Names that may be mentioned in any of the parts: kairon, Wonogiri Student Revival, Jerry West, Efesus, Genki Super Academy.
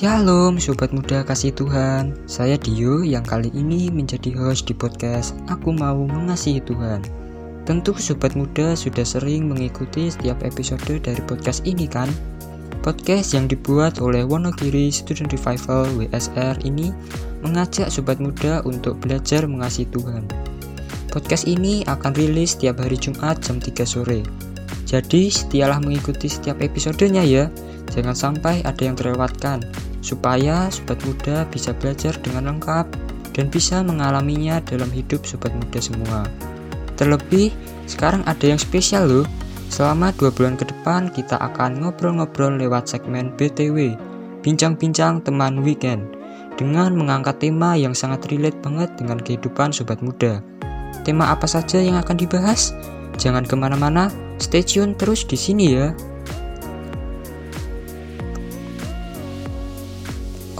Shalom Sobat Muda Kasih Tuhan, saya Dio yang kali ini menjadi host di podcast Aku Mau Mengasihi Tuhan. Tentu Sobat Muda sudah sering mengikuti setiap episode dari podcast ini kan? Podcast yang dibuat oleh Wonogiri Student Revival WSR ini mengajak Sobat Muda untuk belajar mengasihi Tuhan. Podcast ini akan rilis setiap hari Jumat jam 3 sore. Jadi setialah mengikuti setiap episodenya ya. Jangan sampai ada yang terlewatkan, supaya Sobat Muda bisa belajar dengan lengkap dan bisa mengalaminya dalam hidup Sobat Muda semua. Terlebih, sekarang ada yang spesial loh. Selama 2 bulan ke depan kita akan ngobrol-ngobrol lewat segmen BTW, Bincang-bincang Teman Weekend, dengan mengangkat tema yang sangat relate banget dengan kehidupan Sobat Muda. Tema apa saja yang akan dibahas? Jangan kemana-mana, stay tune terus di sini ya.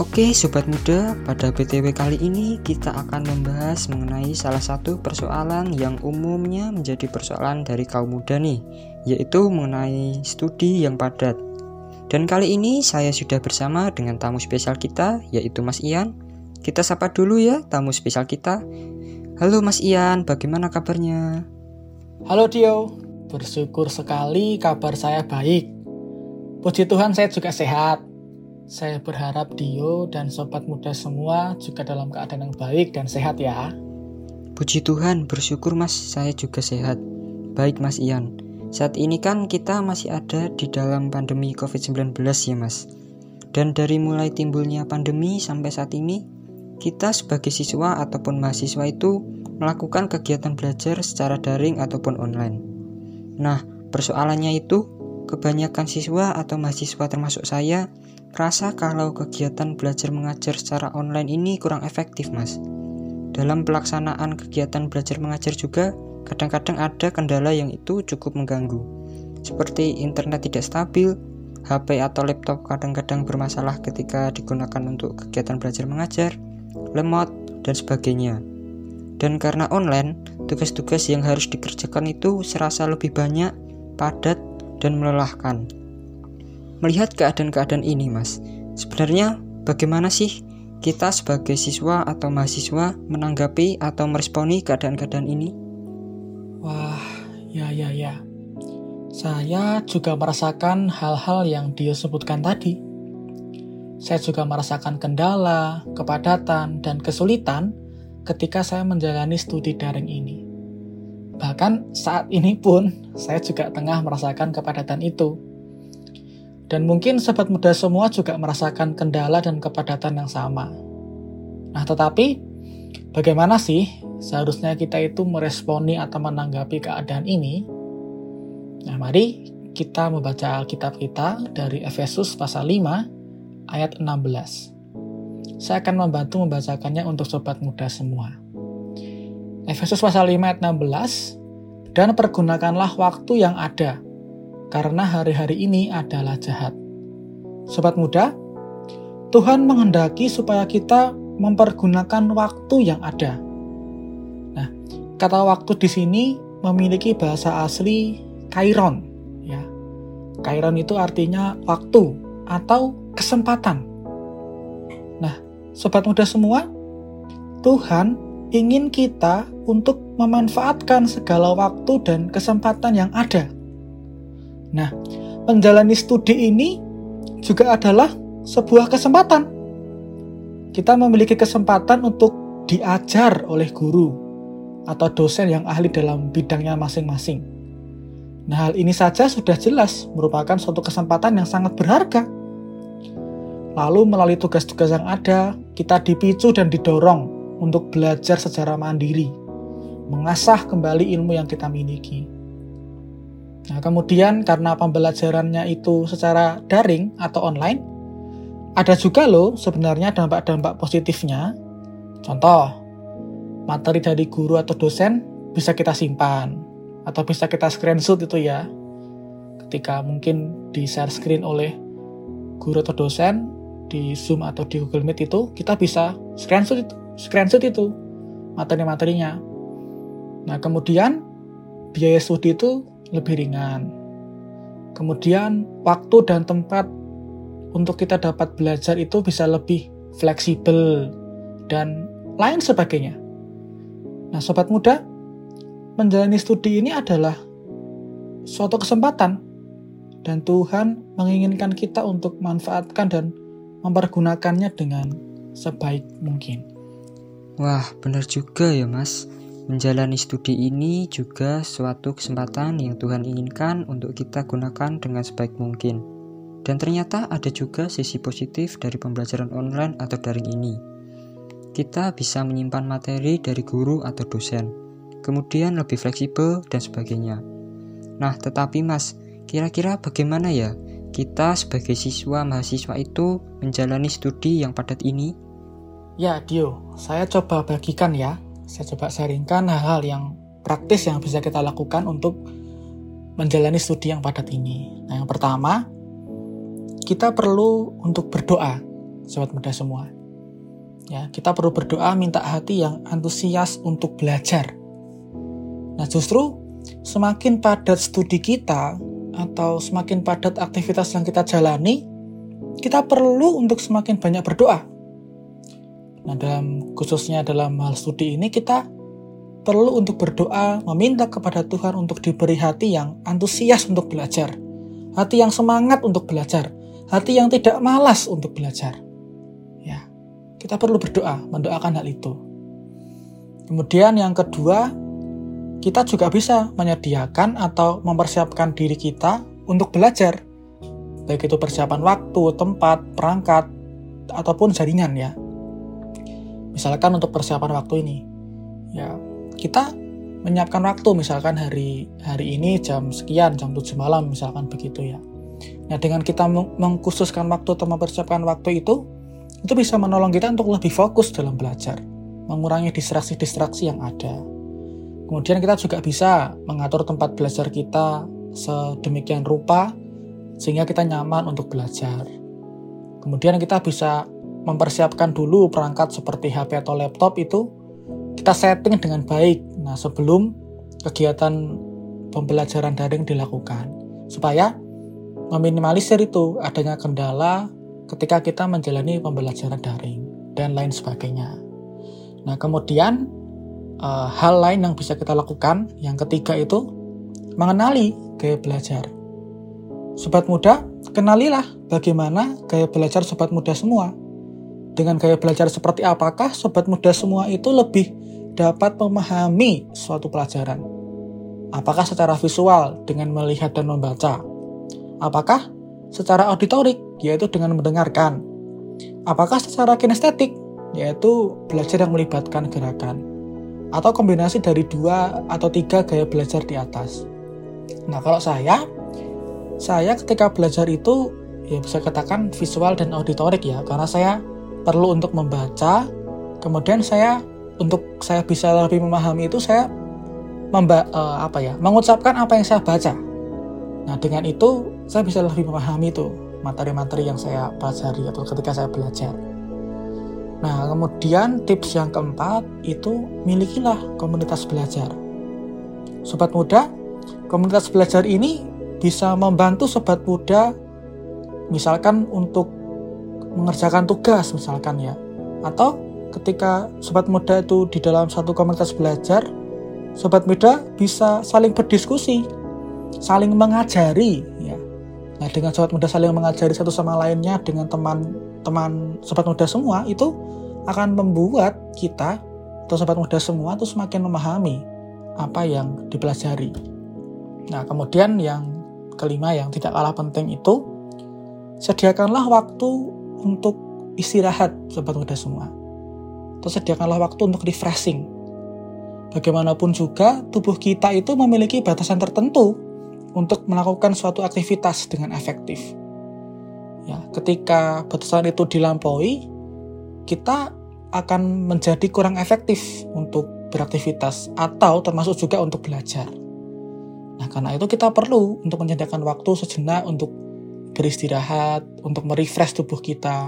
Oke Sobat Muda, pada BTW kali ini kita akan membahas mengenai salah satu persoalan yang umumnya menjadi persoalan dari kaum muda nih, yaitu mengenai studi yang padat. Dan kali ini saya sudah bersama dengan tamu spesial kita, yaitu Mas Ian. Kita sapa dulu ya tamu spesial kita. Halo Mas Ian, bagaimana kabarnya? Halo Dio, bersyukur sekali kabar saya baik. Puji Tuhan saya juga sehat. Saya berharap Dio dan Sobat Muda semua juga dalam keadaan yang baik dan sehat ya. Puji Tuhan, bersyukur Mas, saya juga sehat. Baik Mas Ian, saat ini kan kita masih ada di dalam pandemi COVID-19 ya Mas. Dan dari mulai timbulnya pandemi sampai saat ini, kita sebagai siswa ataupun mahasiswa itu melakukan kegiatan belajar secara daring ataupun online. Nah, persoalannya itu, kebanyakan siswa atau mahasiswa termasuk saya rasa kalau kegiatan belajar mengajar secara online ini kurang efektif Mas. Dalam pelaksanaan kegiatan belajar mengajar juga kadang-kadang ada kendala yang itu cukup mengganggu, seperti internet tidak stabil, HP atau laptop kadang-kadang bermasalah ketika digunakan untuk kegiatan belajar mengajar, lemot, dan sebagainya. Dan karena online, tugas-tugas yang harus dikerjakan itu serasa lebih banyak, padat, dan melelahkan. Melihat keadaan-keadaan ini Mas, sebenarnya bagaimana sih kita sebagai siswa atau mahasiswa menanggapi atau meresponi keadaan-keadaan ini? Wah, ya. Saya juga merasakan hal-hal yang Dio sebutkan tadi. Saya juga merasakan kendala, kepadatan, dan kesulitan ketika saya menjalani studi daring ini. Bahkan saat ini pun, saya juga tengah merasakan kepadatan itu. Dan mungkin Sobat Muda semua juga merasakan kendala dan kepadatan yang sama. Nah, tetapi bagaimana sih seharusnya kita itu meresponi atau menanggapi keadaan ini? Nah, mari kita membaca Alkitab kita dari Efesus pasal 5 ayat 16. Saya akan membantu membacakannya untuk Sobat Muda semua. Efesus pasal 5 ayat 16, dan pergunakanlah waktu yang ada, karena hari-hari ini adalah jahat. Sobat Muda, Tuhan menghendaki supaya kita mempergunakan waktu yang ada. Nah, kata waktu di sini memiliki bahasa asli kairon. Ya, kairon itu artinya waktu atau kesempatan. Nah, Sobat Muda semua, Tuhan ingin kita untuk memanfaatkan segala waktu dan kesempatan yang ada. Nah, menjalani studi ini juga adalah sebuah kesempatan. Kita memiliki kesempatan untuk diajar oleh guru atau dosen yang ahli dalam bidangnya masing-masing. Nah, hal ini saja sudah jelas merupakan suatu kesempatan yang sangat berharga. Lalu melalui tugas-tugas yang ada, kita dipicu dan didorong untuk belajar secara mandiri, mengasah kembali ilmu yang kita miliki. Nah, kemudian karena pembelajarannya itu secara daring atau online, ada juga loh sebenarnya dampak-dampak positifnya. Contoh, materi dari guru atau dosen bisa kita simpan atau bisa kita screenshot itu ya. Ketika mungkin di-share screen oleh guru atau dosen di Zoom atau di Google Meet itu, kita bisa screenshot itu materi-materinya. Nah, kemudian biaya studi itu lebih ringan. Kemudian waktu dan tempat untuk kita dapat belajar itu bisa lebih fleksibel dan lain sebagainya. Nah, sobat muda, menjalani studi ini adalah suatu kesempatan dan Tuhan menginginkan kita untuk manfaatkan dan mempergunakannya dengan sebaik mungkin. Wah, benar juga ya, Mas. Menjalani studi ini juga suatu kesempatan yang Tuhan inginkan untuk kita gunakan dengan sebaik mungkin. Dan ternyata ada juga sisi positif dari pembelajaran online atau daring ini. Kita bisa menyimpan materi dari guru atau dosen, kemudian lebih fleksibel dan sebagainya. Nah, tetapi Mas, kira-kira bagaimana ya kita sebagai siswa mahasiswa itu menjalani studi yang padat ini? Ya, Dio, saya coba bagikan ya. Saya coba sharingkan hal-hal yang praktis yang bisa kita lakukan untuk menjalani studi yang padat ini. Nah, yang pertama, kita perlu untuk berdoa, sobat muda semua. Ya, kita perlu berdoa minta hati yang antusias untuk belajar. Nah, justru semakin padat studi kita atau semakin padat aktivitas yang kita jalani, kita perlu untuk semakin banyak berdoa. Nah, khususnya dalam hal studi ini kita perlu untuk berdoa meminta kepada Tuhan untuk diberi hati yang antusias untuk belajar, hati yang semangat untuk belajar, hati yang tidak malas untuk belajar. Ya, kita perlu berdoa, mendoakan hal itu. Kemudian yang kedua, kita juga bisa menyediakan atau mempersiapkan diri kita untuk belajar. Baik itu persiapan waktu, tempat, perangkat, ataupun jaringan ya. Misalkan untuk persiapan waktu ini, ya kita menyiapkan waktu, misalkan hari ini jam sekian, jam 7 malam, misalkan begitu ya. Nah, dengan kita mengkhususkan waktu atau mempersiapkan waktu itu bisa menolong kita untuk lebih fokus dalam belajar, mengurangi distraksi-distraksi yang ada. Kemudian kita juga bisa mengatur tempat belajar kita sedemikian rupa, sehingga kita nyaman untuk belajar. Kemudian kita bisa mempersiapkan dulu perangkat seperti HP atau laptop itu, kita setting dengan baik. Nah, sebelum kegiatan pembelajaran daring dilakukan, supaya meminimalisir itu adanya kendala ketika kita menjalani pembelajaran daring dan lain sebagainya. Nah, kemudian hal lain yang bisa kita lakukan yang ketiga itu mengenali gaya belajar. Sobat muda, kenalilah bagaimana gaya belajar sobat muda semua. Dengan gaya belajar seperti apakah sobat muda semua itu lebih dapat memahami suatu pelajaran? Apakah secara visual dengan melihat dan membaca? Apakah secara auditorik, yaitu dengan mendengarkan? Apakah secara kinestetik, yaitu belajar yang melibatkan gerakan? Atau kombinasi dari 2 atau 3 gaya belajar di atas? Nah, kalau saya ketika belajar itu, ya bisa katakan visual dan auditorik ya, karena saya perlu untuk membaca, kemudian saya bisa lebih memahami itu, saya mengucapkan apa yang saya baca. Nah, dengan itu saya bisa lebih memahami itu materi-materi yang saya pelajari atau ketika saya belajar. Nah, kemudian tips yang keempat itu milikilah komunitas belajar. Sobat muda, komunitas belajar ini bisa membantu sobat muda misalkan untuk mengerjakan tugas misalkan ya. Atau ketika sobat muda itu di dalam satu komunitas belajar, sobat muda bisa saling berdiskusi, saling mengajari ya. Nah, dengan sobat muda saling mengajari satu sama lainnya dengan teman-teman sobat muda semua, itu akan membuat kita atau sobat muda semua itu semakin memahami apa yang dipelajari. Nah, kemudian yang kelima yang tidak kalah penting itu, sediakanlah waktu untuk istirahat sobat muda semua. Atau sediakanlah waktu untuk refreshing. Bagaimanapun juga tubuh kita itu memiliki batasan tertentu untuk melakukan suatu aktivitas dengan efektif. Ya, ketika batasan itu dilampaui, kita akan menjadi kurang efektif untuk beraktivitas atau termasuk juga untuk belajar. Nah, karena itu kita perlu untuk menyediakan waktu sejenak untuk beristirahat, untuk merefresh tubuh kita.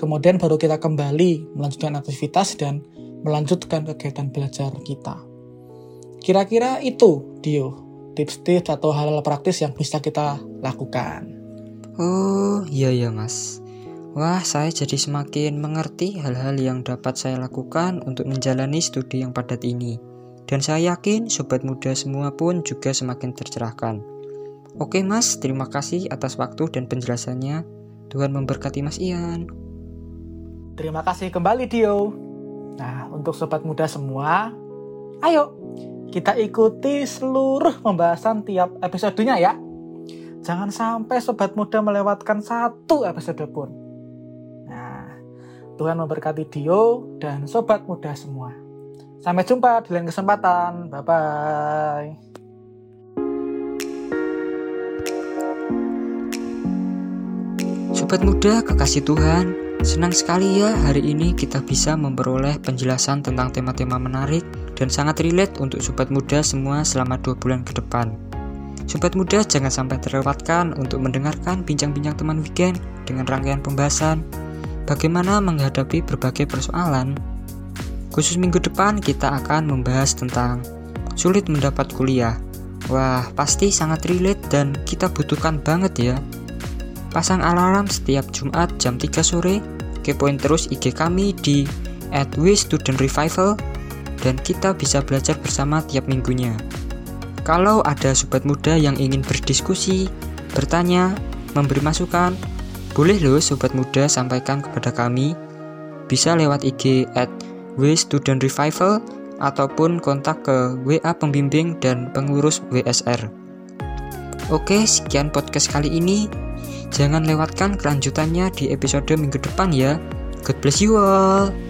Kemudian baru kita kembali melanjutkan aktivitas dan melanjutkan kegiatan belajar kita. Kira-kira itu, Dio, tips-tips atau hal-hal praktis yang bisa kita lakukan. Oh, iya ya Mas. Wah, saya jadi semakin mengerti hal-hal yang dapat saya lakukan untuk menjalani studi yang padat ini. Dan saya yakin sobat muda semua pun juga semakin tercerahkan. Oke Mas, terima kasih atas waktu dan penjelasannya. Tuhan memberkati Mas Ian. Terima kasih kembali Dio. Nah, untuk sobat muda semua, ayo kita ikuti seluruh pembahasan tiap episodenya ya. Jangan sampai sobat muda melewatkan satu episode pun. Tuhan memberkati Dio dan sobat muda semua. Sampai jumpa di lain kesempatan. Bye-bye. Sobat muda kekasih Tuhan, senang sekali ya hari ini kita bisa memperoleh penjelasan tentang tema-tema menarik dan sangat relate untuk sobat muda semua selama 2 bulan ke depan. Sobat muda jangan sampai terlewatkan untuk mendengarkan bincang-bincang teman weekend dengan rangkaian pembahasan bagaimana menghadapi berbagai persoalan. Khusus minggu depan kita akan membahas tentang sulit mendapat kuliah. Wah, pasti sangat relate dan kita butuhkan banget ya. Pasang alarm setiap Jumat jam 3 sore, kepoin terus IG kami di @wstudentrevival dan kita bisa belajar bersama tiap minggunya. Kalau ada sobat muda yang ingin berdiskusi, bertanya, memberi masukan, boleh loh sobat muda sampaikan kepada kami. Bisa lewat IG @wstudentrevival ataupun kontak ke WA pembimbing dan pengurus WSR. Oke, sekian podcast kali ini. Jangan lewatkan kelanjutannya di episode minggu depan ya. God bless you all.